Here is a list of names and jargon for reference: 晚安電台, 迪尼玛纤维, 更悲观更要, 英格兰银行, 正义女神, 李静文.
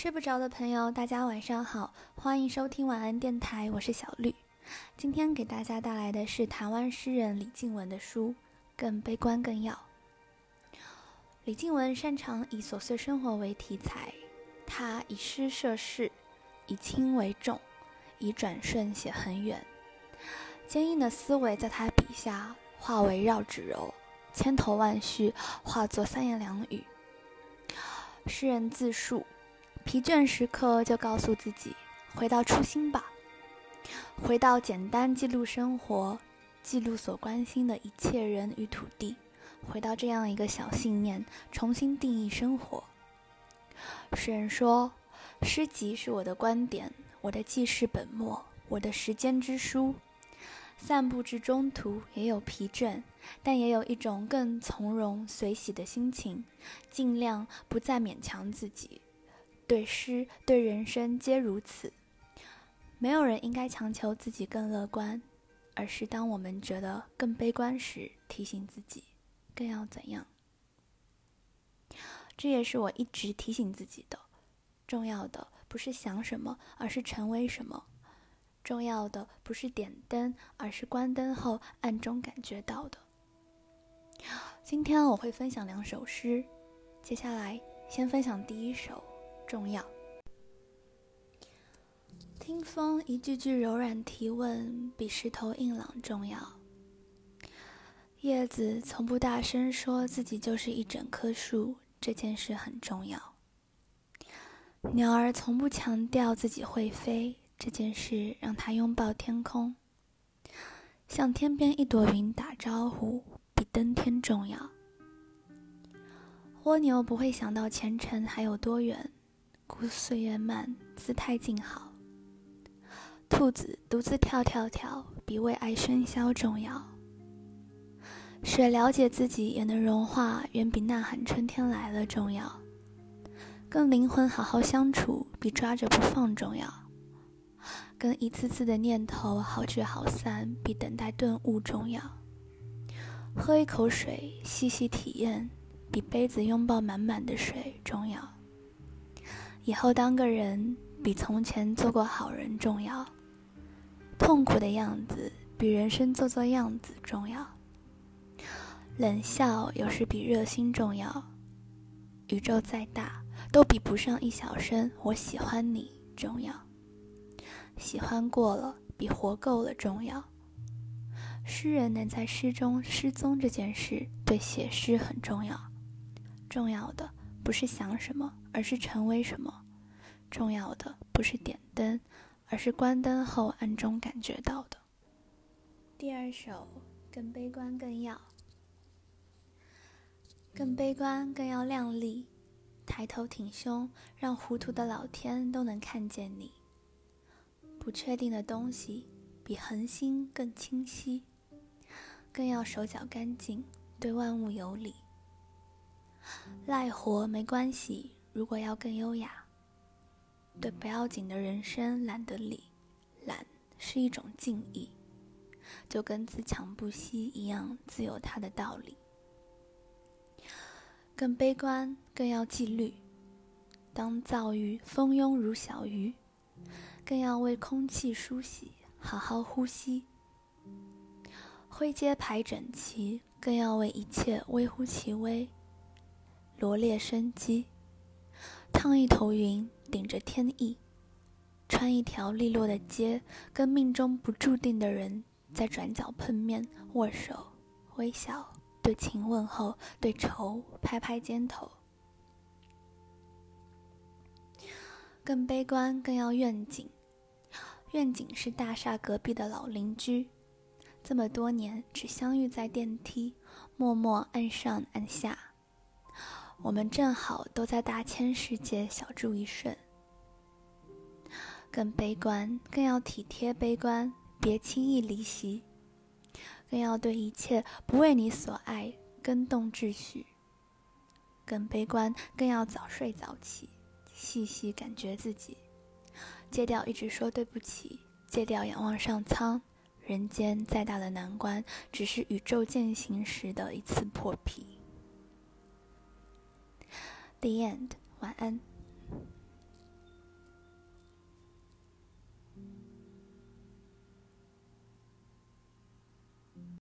睡不着的朋友，大家晚上好，欢迎收听晚安电台，我是小绿。今天给大家带来的是台湾诗人李静文的书《更悲观更要》。李静文擅长以琐碎生活为题材，他以诗涉世，以轻为重，以转瞬写很远。坚硬的思维在他笔下化为绕指柔，千头万绪化作三言两语。诗人自述疲倦时刻就告诉自己，回到初心吧，回到简单记录生活，记录所关心的一切人与土地，回到这样一个小信念，重新定义生活。诗人说，诗集是我的观点，我的记事本末，我的时间之书。散步至中途也有疲倦，但也有一种更从容随喜的心情，尽量不再勉强自己。对诗，对人生皆如此。没有人应该强求自己更乐观，而是当我们觉得更悲观时，提醒自己更要怎样。这也是我一直提醒自己的，重要的不是想什么，而是成为什么。重要的不是点灯，而是关灯后暗中感觉到的。今天我会分享两首诗，接下来先分享第一首重要。听风一句句柔软提问，比石头硬朗重要。叶子从不大声说自己就是一整棵树，这件事很重要。鸟儿从不强调自己会飞，这件事让它拥抱天空。向天边一朵云打招呼，比登天重要。蜗牛不会想到前程还有多远，故岁月慢，姿态静好。兔子独自跳跳跳，比为爱喧嚣重要。水了解自己也能融化，远比呐喊春天来了重要。跟灵魂好好相处，比抓着不放重要。跟一次次的念头好聚好散，比等待顿悟重要。喝一口水细细体验，比杯子拥抱满满的水重要。以后当个人，比从前做过好人重要。痛苦的样子比人生做做样子重要。冷笑有时比热心重要。宇宙再大，都比不上一小声我喜欢你重要。喜欢过了比活够了重要。诗人能在诗中失踪这件事对写诗很重要。重要的不是想什么，而是成为什么。重要的不是点灯，而是关灯后暗中感觉到的。第二首，更悲观更要。更悲观更要亮丽，抬头挺胸，让糊涂的老天都能看见你。不确定的东西比恒星更清晰，更要手脚干净，对万物有礼。赖活没关系，如果要更优雅。对不要紧的人生懒得理，懒是一种敬意，就跟自强不息一样，自有它的道理。更悲观更要纪律，当躁郁蜂拥如小鱼，更要为空气梳洗，好好呼吸。灰阶排整齐，更要为一切微乎其微，罗列生机。烫一头云顶着天意，穿一条利落的街，跟命中不注定的人在转角碰面，握手微笑，对情问候，对愁拍拍肩头。更悲观更要愿景，愿景是大厦隔壁的老邻居，这么多年只相遇在电梯，默默按上按下。我们正好都在大千世界小住一瞬。更悲观更要体贴悲观，别轻易离席。更要对一切不为你所爱更动秩序。更悲观更要早睡早起，细细感觉自己。戒掉一直说对不起，戒掉仰望上苍，人间再大的难关只是宇宙践行时的一次破皮。The end， 晚安。